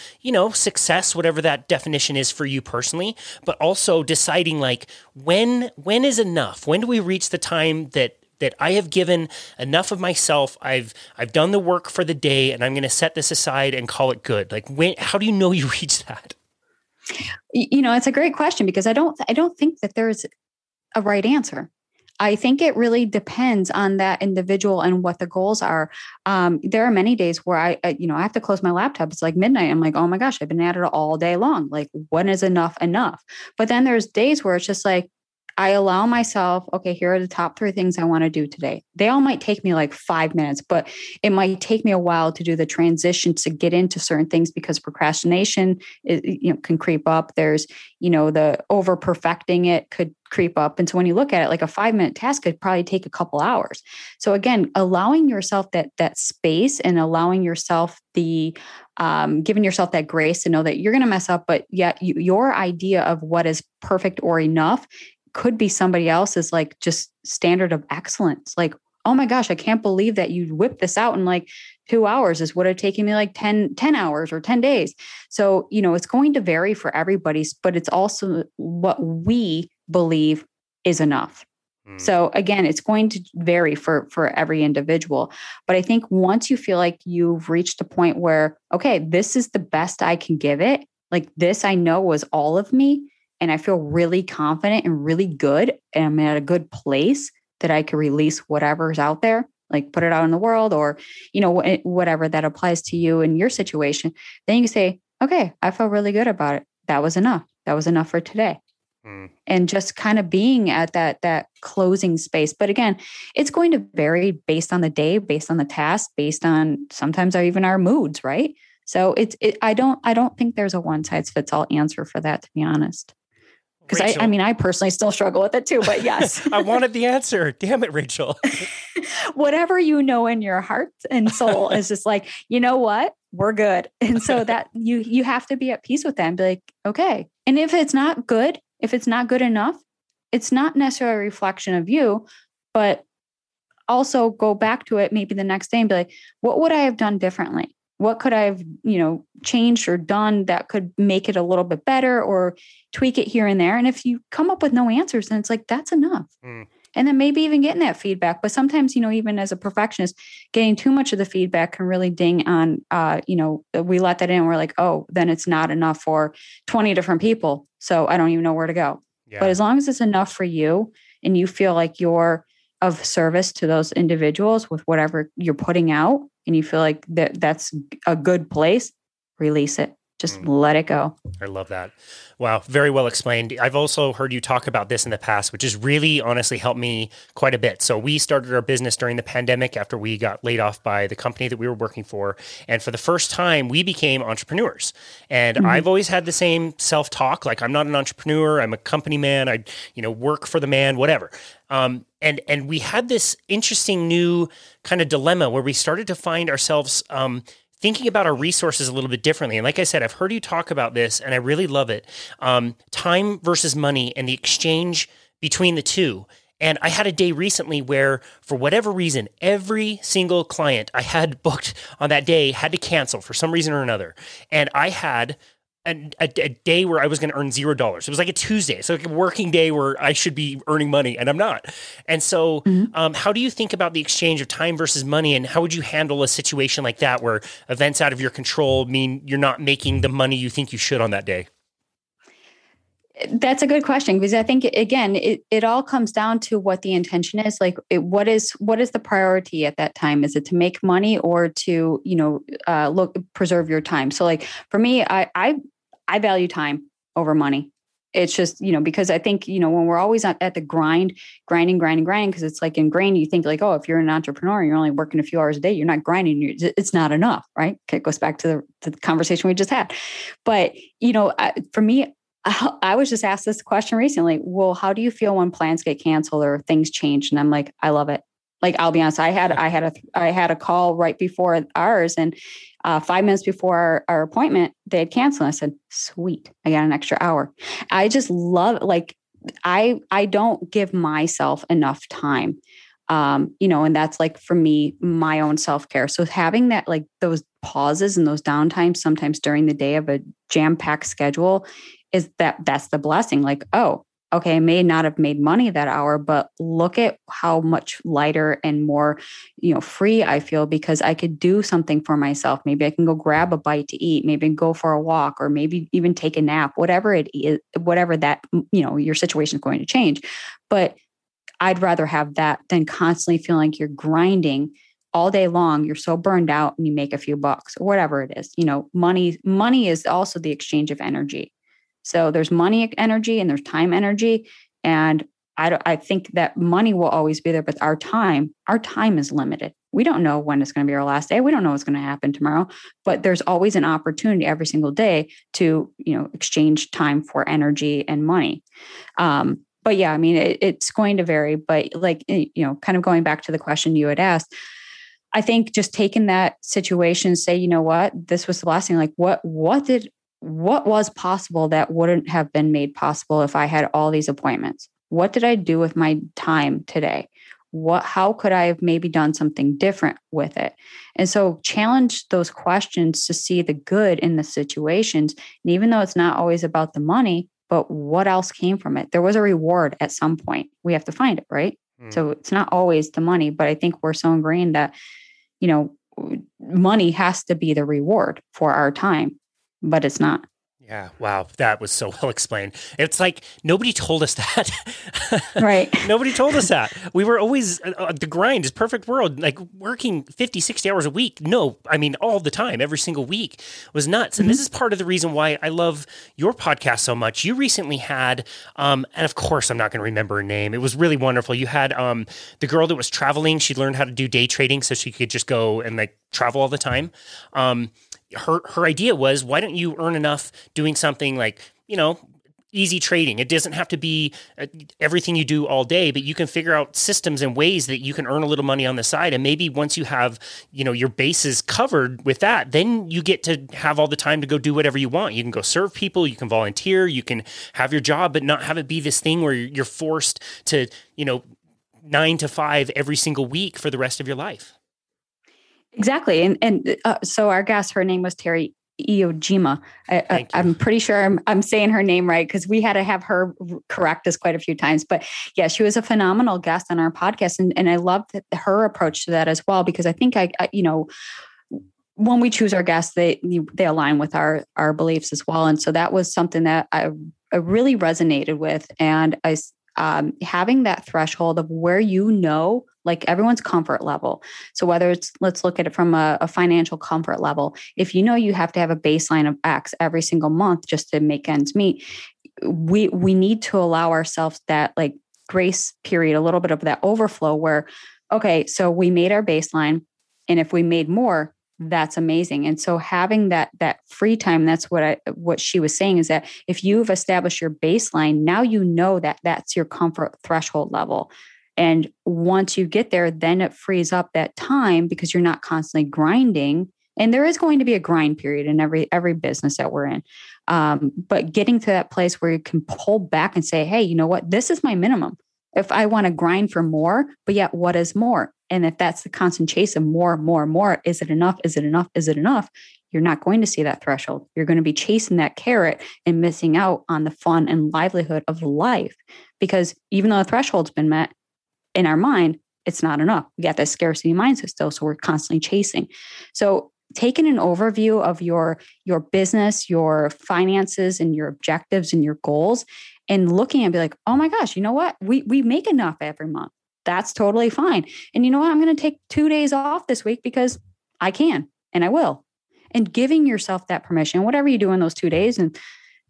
success, whatever that definition is for you personally, but also deciding like, when is enough? When do we reach the time that I have given enough of myself, I've done the work for the day, and I'm going to set this aside and call it good? Like how do you know you reach that? It's a great question, because I don't think that there's a right answer. I think it really depends on that individual and what the goals are. There are many days where I have to close my laptop. It's like midnight. I'm like, oh my gosh, I've been at it all day long. Like, when is enough? But then there's days where it's just like, I allow myself, okay, here are the top 3 things I want to do today. They all might take me like 5 minutes, but it might take me a while to do the transition to get into certain things, because procrastination can creep up. There's, the over perfecting it could creep up. And so when you look at it, like a 5-minute task could probably take a couple hours. So again, allowing yourself that space, and allowing yourself giving yourself that grace to know that you're going to mess up, but yet your idea of what is perfect or enough could be somebody else's like just standard of excellence. Like, oh my gosh, I can't believe that you whipped this out in like 2 hours. This would have taken me like 10 hours or 10 days. So, it's going to vary for everybody's, but it's also what we believe is enough. So again, it's going to vary for every individual. But I think once you feel like you've reached a point where, okay, this is the best I can give it, like this I know was all of me, and I feel really confident and really good, and I'm at a good place that I can release whatever's out there, like put it out in the world, or, whatever that applies to you in your situation, then you can say, okay, I feel really good about it. That was enough. That was enough for today. And just kind of being at that closing space. But again, it's going to vary based on the day, based on the task, based on sometimes even our moods, right? So I don't think there's a one size fits all answer for that, to be honest. Because I personally still struggle with it too, but yes. I wanted the answer. Damn it, Rachel. Whatever in your heart and soul is just like, you know what? We're good. And so that you have to be at peace with that and be like, okay. And if it's not good enough, it's not necessarily a reflection of you, but also go back to it maybe the next day and be like, what would I have done differently? What could I have, changed or done that could make it a little bit better, or tweak it here and there? And if you come up with no answers, then it's like, that's enough. And then maybe even getting that feedback. But sometimes, even as a perfectionist, getting too much of the feedback can really ding on, we let that in and we're like, oh, then it's not enough for 20 different people. So I don't even know where to go. Yeah. But as long as it's enough for you and you feel like you're of service to those individuals with whatever you're putting out, and you feel like that's a good place, release it. Just let it go. I love that. Wow. Very well explained. I've also heard you talk about this in the past, which has really honestly helped me quite a bit. So we started our business during the pandemic after we got laid off by the company that we were working for. And for the first time, we became entrepreneurs. And I've always had the same self-talk, like I'm not an entrepreneur, I'm a company man, I work for the man, whatever. And we had this interesting new kind of dilemma where we started to find ourselves thinking about our resources a little bit differently. And like I said, I've heard you talk about this and I really love it. Time versus money and the exchange between the two. And I had a day recently where, for whatever reason, every single client I had booked on that day had to cancel for some reason or another. And I had a day where I was going to earn $0. It was like a Tuesday. So like a working day where I should be earning money and I'm not. And so how do you think about the exchange of time versus money, and how would you handle a situation like that where events out of your control mean you're not making the money you think you should on that day? That's a good question, because I think, again, it all comes down to what the intention is. Like, what is the priority at that time? Is it to make money or to, preserve your time? So like, for me, I value time over money. It's just, you know, because I think, you know, when we're always at the grind, grinding, because it's like ingrained, you think like, oh, if you're an entrepreneur and you're only working a few hours a day, you're not grinding, it's not enough, right? Okay, it goes back to the conversation we just had. But, you know, for me, I was just asked this question recently. Well, how do you feel when plans get canceled or things change? And I'm like, I love it. Like, I'll be honest, I had a call right before ours, and 5 minutes before our appointment, they had canceled. I said, sweet, I got an extra hour. I just love, like, I don't give myself enough time, you know, and that's like, for me, my own self-care. So having that, like those pauses and those downtimes, sometimes during the day of a jam-packed schedule, is that's the blessing. Like, oh, okay, I may not have made money that hour, but look at how much lighter and more, you know, free I feel, because I could do something for myself. Maybe I can go grab a bite to eat, maybe go for a walk, or maybe even take a nap, whatever it is, whatever that, you know, your situation is going to change. But I'd rather have that than constantly feeling like you're grinding all day long. You're so burned out and you make a few bucks or whatever it is. You know, money is also the exchange of energy. So there's money energy and there's time energy. And I think that money will always be there, but our time is limited. We don't know when it's going to be our last day. We don't know what's going to happen tomorrow, but there's always an opportunity every single day to, you know, exchange time for energy and money. But yeah, I mean, it's going to vary, but like, you know, kind of going back to the question you had asked, I think just taking that situation, say, you know what, this was the blessing. Like what was possible that wouldn't have been made possible if I had all these appointments? What did I do with my time today? How could I have maybe done something different with it? And so challenge those questions to see the good in the situations. And even though it's not always about the money, but what else came from it? There was a reward at some point. We have to find it, right? Mm. So it's not always the money, but I think we're so ingrained that, you know, money has to be the reward for our time. But it's not. Yeah. Wow. That was so well explained. It's like, nobody told us that. Right. Nobody told us that. We were always, the grind is perfect world, like working 50, 60 hours a week. No, I mean, all the time, every single week was nuts. And This is part of the reason why I love your podcast so much. You recently had, and of course I'm not going to remember her name. It was really wonderful. You had the girl that was traveling. She learned how to do day trading so she could just go and like travel all the time. Her idea was, why don't you earn enough doing something like, you know, easy trading? It doesn't have to be everything you do all day, but you can figure out systems and ways that you can earn a little money on the side. And maybe once you have, you know, your bases covered with that, then you get to have all the time to go do whatever you want. You can go serve people, you can volunteer, you can have your job, but not have it be this thing where you're forced to, you know, 9 to 5 every single week for the rest of your life. Exactly. And so our guest, her name was Terry Iojima. I'm pretty sure I'm saying her name right, because we had to have her correct us quite a few times. But yeah, she was a phenomenal guest on our podcast. And I loved her approach to that as well, because I think I you know, when we choose our guests, they align with our beliefs as well. And so that was something that I really resonated with. And I having that threshold of where, you know, like everyone's comfort level. So whether it's, let's look at it from a financial comfort level. If you know you have to have a baseline of X every single month just to make ends meet, we need to allow ourselves that like grace period, a little bit of that overflow where, okay, so we made our baseline, and if we made more, that's amazing. And so having that free time, that's what she was saying, is that if you've established your baseline, now you know that that's your comfort threshold level. And once you get there, then it frees up that time, because you're not constantly grinding. And there is going to be a grind period in every business that we're in. But getting to that place where you can pull back and say, hey, you know what? This is my minimum. If I want to grind for more, but yet what is more? And if that's the constant chase of more, is it enough? Is it enough? Is it enough? You're not going to see that threshold. You're going to be chasing that carrot and missing out on the fun and livelihood of life. Because even though the threshold's been met, in our mind, it's not enough. We got that scarcity mindset still, so we're constantly chasing. So taking an overview of your business, your finances, and your objectives and your goals, and looking and be like, oh my gosh, you know what? We make enough every month. That's totally fine. And you know what? I'm going to take 2 days off this week because I can, and I will. And giving yourself that permission, whatever you do in those 2 days, and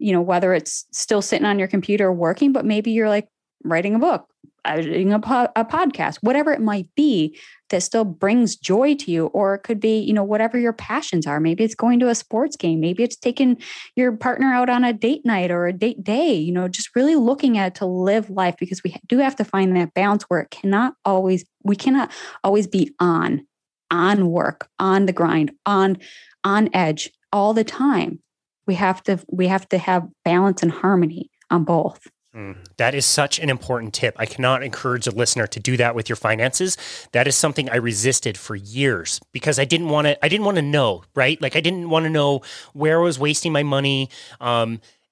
you know, whether it's still sitting on your computer working, but maybe you're like writing a book, editing a podcast, whatever it might be that still brings joy to you. Or it could be, you know, whatever your passions are. Maybe it's going to a sports game. Maybe it's taking your partner out on a date night or a date day, you know, just really looking at it to live life, because we do have to find that balance where it cannot always, we cannot always be on work, on the grind, on edge all the time. We have to have balance and harmony on both. That is such an important tip. I cannot encourage a listener to do that with your finances. That is something I resisted for years because I didn't want to know, right? Like I didn't want to know where I was wasting my money.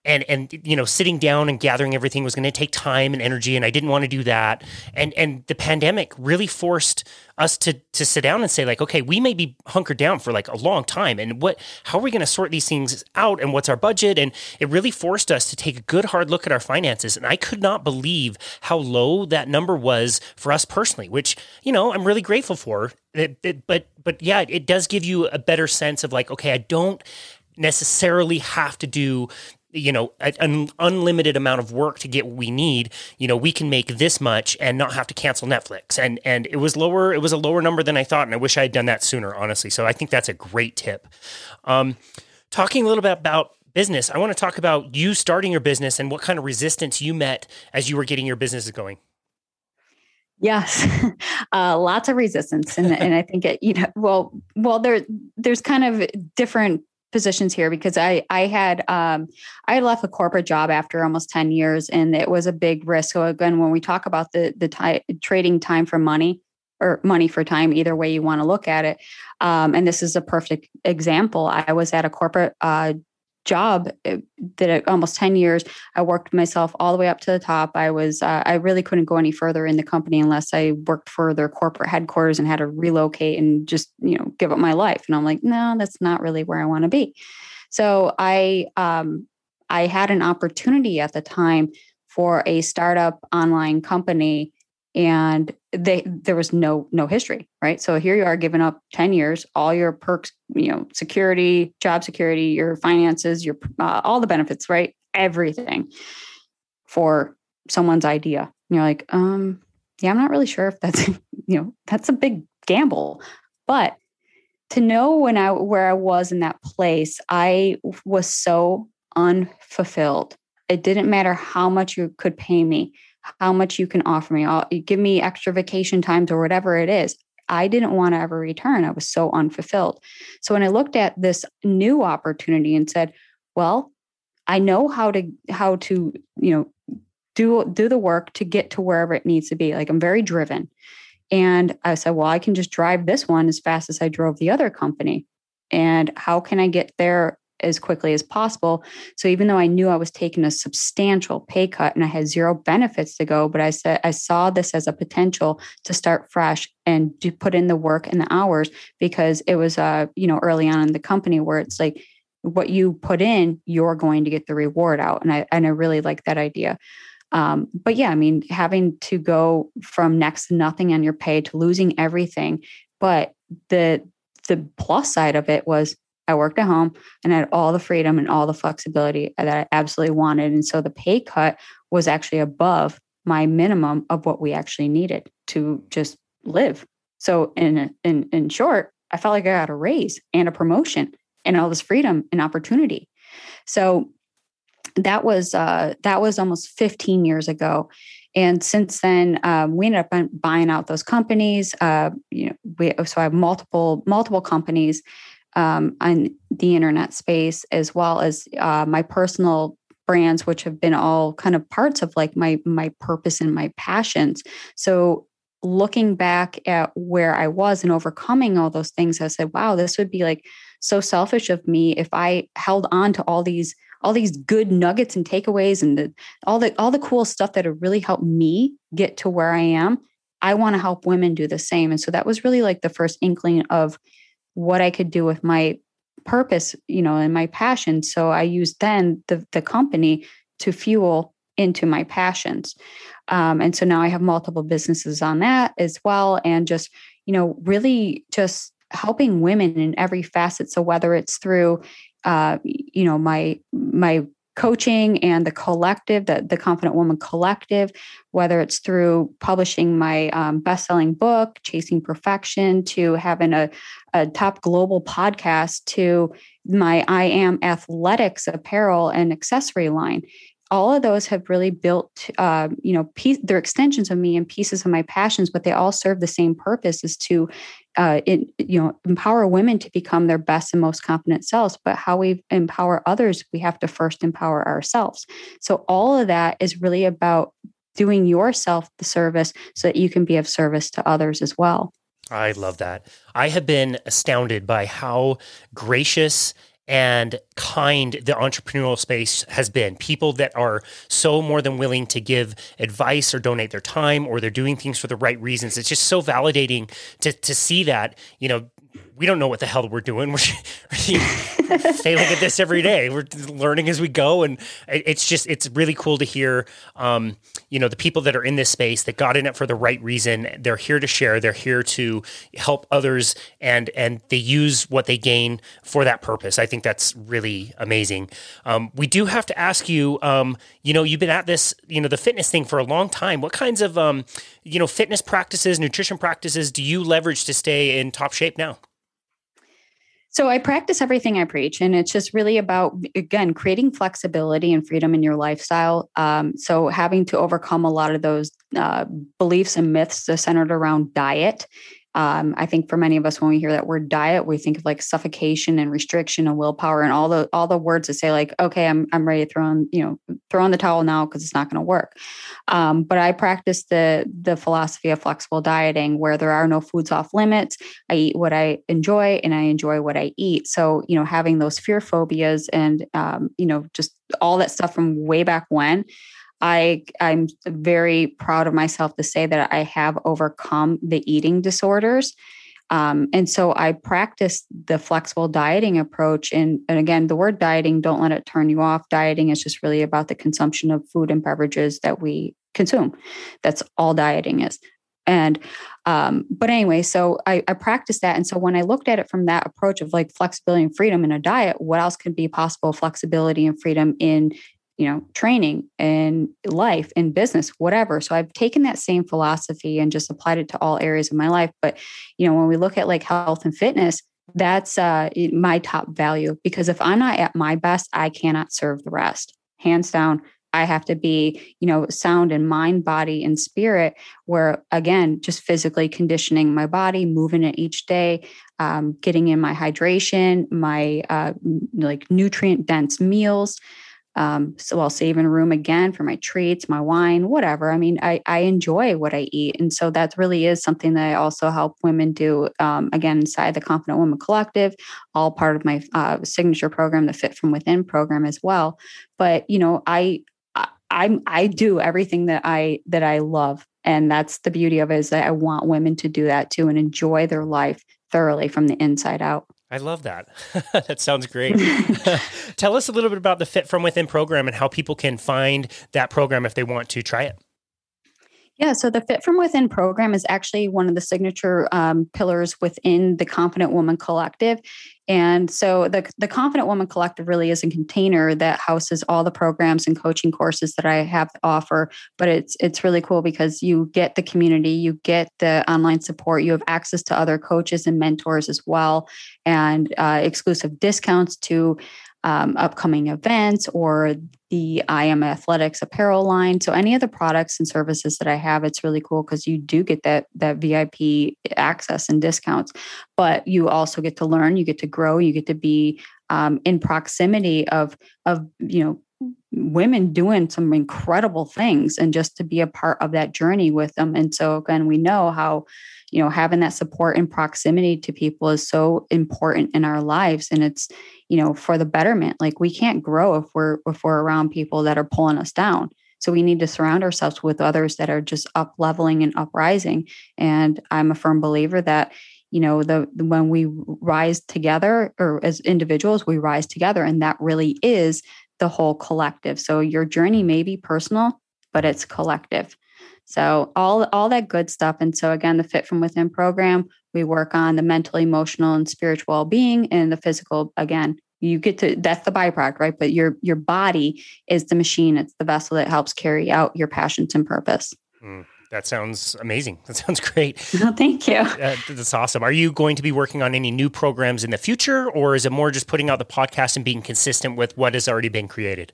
And you know, sitting down and gathering everything was going to take time and energy, and I didn't want to do that. And the pandemic really forced us to sit down and say, like, okay, we may be hunkered down for like a long time, and how are we going to sort these things out, and what's our budget? And it really forced us to take a good hard look at our finances. And I could not believe how low that number was for us personally, which, you know, I'm really grateful for. But yeah, it does give you a better sense of like, okay, I don't necessarily have to do, you know, an unlimited amount of work to get what we need. You know, we can make this much and not have to cancel Netflix. And it was lower. It was a lower number than I thought. And I wish I had done that sooner, honestly. So I think that's a great tip. Talking a little bit about business, I want to talk about you starting your business and what kind of resistance you met as you were getting your business going. Yes. Lots of resistance. And I think it, you know, well, there's kind of different positions here, because I had left a corporate job after almost 10 years, and it was a big risk. So again, when we talk about the trading time for money or money for time, either way you want to look at it. And this is a perfect example. I was at a corporate job that almost 10 years. I worked myself all the way up to the top. I really couldn't go any further in the company unless I worked for their corporate headquarters and had to relocate and just, you know, give up my life. And I'm like, no, that's not really where I want to be. So I had an opportunity at the time for a startup online company, and there was no history, right? So here you are giving up 10 years, all your perks, you know, security, job security, your finances, your, all the benefits, right? Everything for someone's idea. And you're like, yeah, I'm not really sure if that's, you know, that's a big gamble. But to know where I was in that place, I was so unfulfilled. It didn't matter how much you could pay me, how much you can offer me, give me extra vacation times or whatever it is. I didn't want to ever return. I was so unfulfilled. So when I looked at this new opportunity and said, well, I know how to, you know, do the work to get to wherever it needs to be. Like, I'm very driven. And I said, well, I can just drive this one as fast as I drove the other company. And how can I get there as quickly as possible? So even though I knew I was taking a substantial pay cut and I had zero benefits to go, but I said, I saw this as a potential to start fresh and to put in the work and the hours, because it was, you know, early on in the company where it's like, what you put in, you're going to get the reward out. And I really like that idea. But yeah, I mean, having to go from next to nothing on your pay to losing everything. But the plus side of it was, I worked at home and had all the freedom and all the flexibility that I absolutely wanted. And so the pay cut was actually above my minimum of what we actually needed to just live. So in short, I felt like I got a raise and a promotion and all this freedom and opportunity. So that was almost 15 years ago. And since then, we ended up buying out those companies. You know, so I have multiple companies on the internet space, as well as my personal brands, which have been all kind of parts of like my purpose and my passions. So looking back at where I was and overcoming all those things, I said, wow, this would be like so selfish of me if I held on to all these good nuggets and takeaways and all the cool stuff that had really helped me get to where I am. I want to help women do the same. And so that was really like the first inkling of what I could do with my purpose, you know, and my passion. So I used then the company to fuel into my passions. And so now I have multiple businesses on that as well. And just, you know, really just helping women in every facet. So whether it's through, you know, my coaching and the collective, the Confident Woman Collective, whether it's through publishing my best-selling book, Chasing Perfection, to having a top global podcast, to my I Am Athletics apparel and accessory line. All of those have really built, they're extensions of me and pieces of my passions, but they all serve the same purpose, is to empower women to become their best and most confident selves. But how we empower others, we have to first empower ourselves. So all of that is really about doing yourself the service so that you can be of service to others as well. I love that. I have been astounded by how gracious and kind the entrepreneurial space has been. People that are so more than willing to give advice or donate their time, or they're doing things for the right reasons. It's just so validating to see that, we don't know what the hell we're doing. We're failing at this every day. We're learning as we go. And it's really cool to hear, the people that are in this space that got in it for the right reason. They're here to share. They're here to help others, and they use what they gain for that purpose. I think that's really amazing. We do have to ask you, you've been at this, the fitness thing for a long time. What kinds of, fitness practices, nutrition practices do you leverage to stay in top shape now? So I practice everything I preach, and it's just really about, again, creating flexibility and freedom in your lifestyle. So having to overcome a lot of those beliefs and myths that are centered around diet. I think for many of us, when we hear that word diet, we think of like suffocation and restriction and willpower and all the words that say like, okay, I'm ready to throw in the towel now because it's not going to work. But I practice the philosophy of flexible dieting, where there are no foods off limits. I eat what I enjoy, and I enjoy what I eat. So, having those fear phobias and, just all that stuff from way back when, I'm very proud of myself to say that I have overcome the eating disorders. And so I practice the flexible dieting approach. And again, the word dieting, don't let it turn you off. Dieting is just really about the consumption of food and beverages that we consume. That's all dieting is. And, but anyway, so I practiced that. And so when I looked at it from that approach of like flexibility and freedom in a diet, what else could be possible? Flexibility and freedom in training and life and business, whatever. So I've taken that same philosophy and just applied it to all areas of my life. But, when we look at like health and fitness, that's my top value, because if I'm not at my best, I cannot serve the rest. Hands down, I have to be, sound in mind, body, and spirit, where again, just physically conditioning my body, moving it each day, getting in my hydration, my nutrient dense meals. So I'll save in room again for my treats, my wine, whatever. I mean, I enjoy what I eat. And so that really is something that I also help women do, again, inside the Confident Woman Collective, all part of my signature program, the Fit From Within program as well. But, I do everything that I love. And that's the beauty of it, is that I want women to do that too and enjoy their life thoroughly from the inside out. I love that. That sounds great. Tell us a little bit about the Fit From Within program and how people can find that program if they want to try it. Yeah. So the Fit From Within program is actually one of the signature pillars within the Confident Woman Collective. And so the Confident Woman Collective really is a container that houses all the programs and coaching courses that I have to offer. But it's really cool because you get the community, you get the online support, you have access to other coaches and mentors as well, and exclusive discounts to upcoming events or the I Am Athletics apparel line. So any of the products and services that I have, it's really cool because you do get that VIP access and discounts, but you also get to learn, you get to grow, you get to be in proximity of women doing some incredible things, and just to be a part of that journey with them. And so again, we know how, having that support and proximity to people is so important in our lives. And it's, for the betterment. Like, we can't grow if we're around people that are pulling us down. So we need to surround ourselves with others that are just up leveling and uprising. And I'm a firm believer that, when we rise together, or as individuals, we rise together. And that really is the whole collective. So your journey may be personal, but it's collective. So all that good stuff. And so again, the Fit From Within program, we work on the mental, emotional, and spiritual well-being, and the physical, again, You get to, that's the byproduct, right? But your body is the machine. It's the vessel that helps carry out your passions and purpose. Mm. That sounds amazing. That sounds great. Well, thank you. That's awesome. Are you going to be working on any new programs in the future, or is it more just putting out the podcast and being consistent with what has already been created?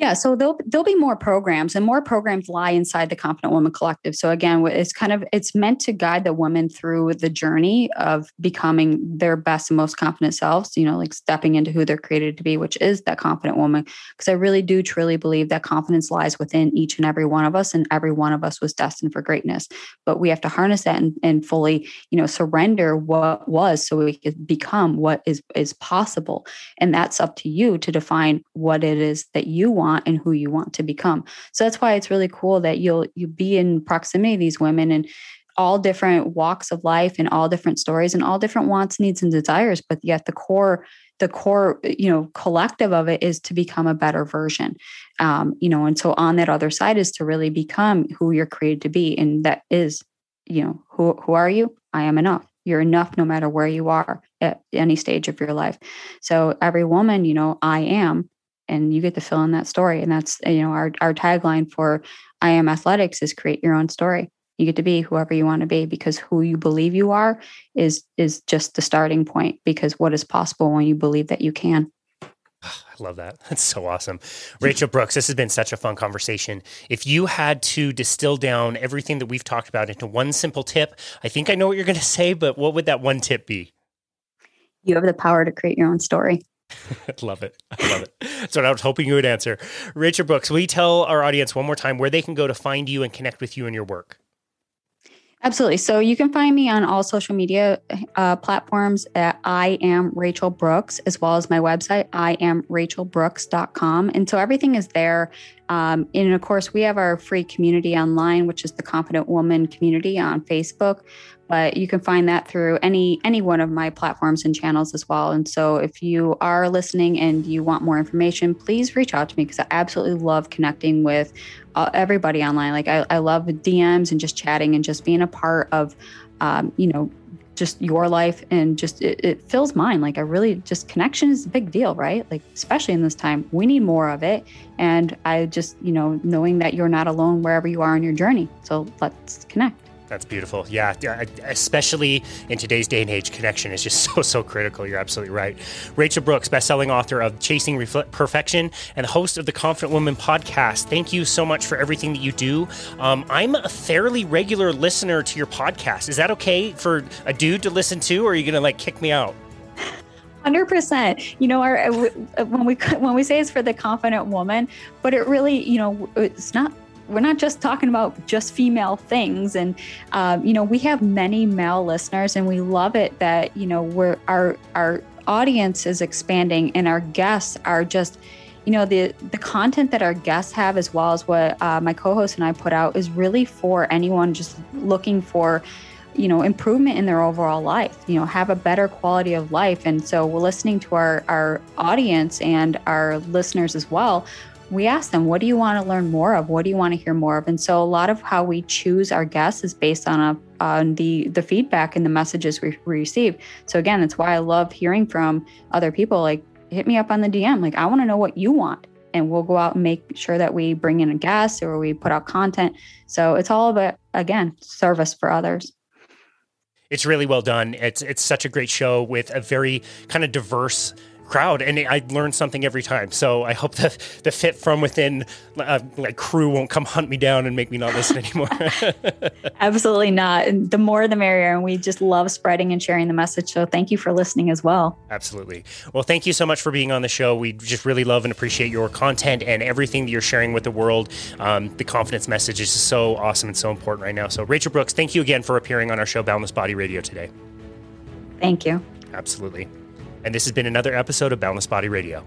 Yeah, so there'll be more programs, and more programs lie inside the Confident Woman Collective. So again, it's meant to guide the woman through the journey of becoming their best and most confident selves, you know, like stepping into who they're created to be, which is that confident woman. Because I really do truly believe that confidence lies within each and every one of us, and every one of us was destined for greatness. But we have to harness that and fully, you know, surrender what was so we could become what is possible. And that's up to you to define what it is that you want and who you want to become. So that's why it's really cool that you'll be in proximity to these women and all different walks of life and all different stories and all different wants, needs, and desires. But yet the core, you know, collective of it is to become a better version. You know, and so on that other side is to really become who you're created to be. And that is, you know, who are you? I am enough. You're enough no matter where you are at any stage of your life. So every woman, you know, I am. And you get to fill in that story. And that's, you know, our tagline for I Am Athletics is create your own story. You get to be whoever you want to be, because who you believe you are is just the starting point, because what is possible when you believe that you can. I love that. That's so awesome. Rachel Brooks, this has been such a fun conversation. If you had to distill down everything that we've talked about into one simple tip, I think I know what you're going to say, but what would that one tip be? You have the power to create your own story. I love it. That's what I was hoping you would answer. Rachel Brooks, will you tell our audience one more time where they can go to find you and connect with you and your work? Absolutely. So you can find me on all social media platforms at I Am Rachel Brooks, as well as my website, IamRachelBrooks.com. And so everything is there. And of course, we have our free community online, which is the Confident Woman community on Facebook. But you can find that through any one of my platforms and channels as well. And so if you are listening and you want more information, please reach out to me, because I absolutely love connecting with everybody online. Like I love DMs and just chatting and just being a part of, you know, just your life, and just it fills mine. Like I really just, connection is a big deal, right? Like, especially in this time, we need more of it. And I just, you know, knowing that you're not alone wherever you are on your journey. So let's connect. That's beautiful. Yeah, especially in today's day and age, connection is just so critical. You're absolutely right. Rachel Brooks, best-selling author of Chasing Perfection and host of the Confident Woman podcast. Thank you so much for everything that you do. I'm a fairly regular listener to your podcast. Is that okay for a dude to listen to, or are you going to like kick me out? 100%. You know, when we say it's for the confident woman, but it really, you know, it's not. We're not just talking about just female things. And, you know, we have many male listeners, and we love it that, you know, our audience is expanding, and our guests are just, you know, the content that our guests have, as well as what my co-host and I put out, is really for anyone just looking for, you know, improvement in their overall life, you know, have a better quality of life. And so we're listening to our audience and our listeners as well. We ask them, what do you want to learn more of? What do you want to hear more of? And so a lot of how we choose our guests is based on the feedback and the messages we receive. So again, that's why I love hearing from other people. Like, hit me up on the DM. Like, I want to know what you want. And we'll go out and make sure that we bring in a guest, or we put out content. So it's all about, again, service for others. It's really well done. It's such a great show with a very kind of diverse crowd, and I learn something every time. So I hope that the Fit From Within like crew won't come hunt me down and make me not listen anymore. Absolutely not. And the more the merrier. And we just love spreading and sharing the message. So thank you for listening as well. Absolutely. Well, thank you so much for being on the show. We just really love and appreciate your content and everything that you're sharing with the world. The confidence message is so awesome and so important right now. So Rachel Brooks, thank you again for appearing on our show, Balanced Body Radio, today. Thank you. Absolutely. And this has been another episode of Balanced Body Radio.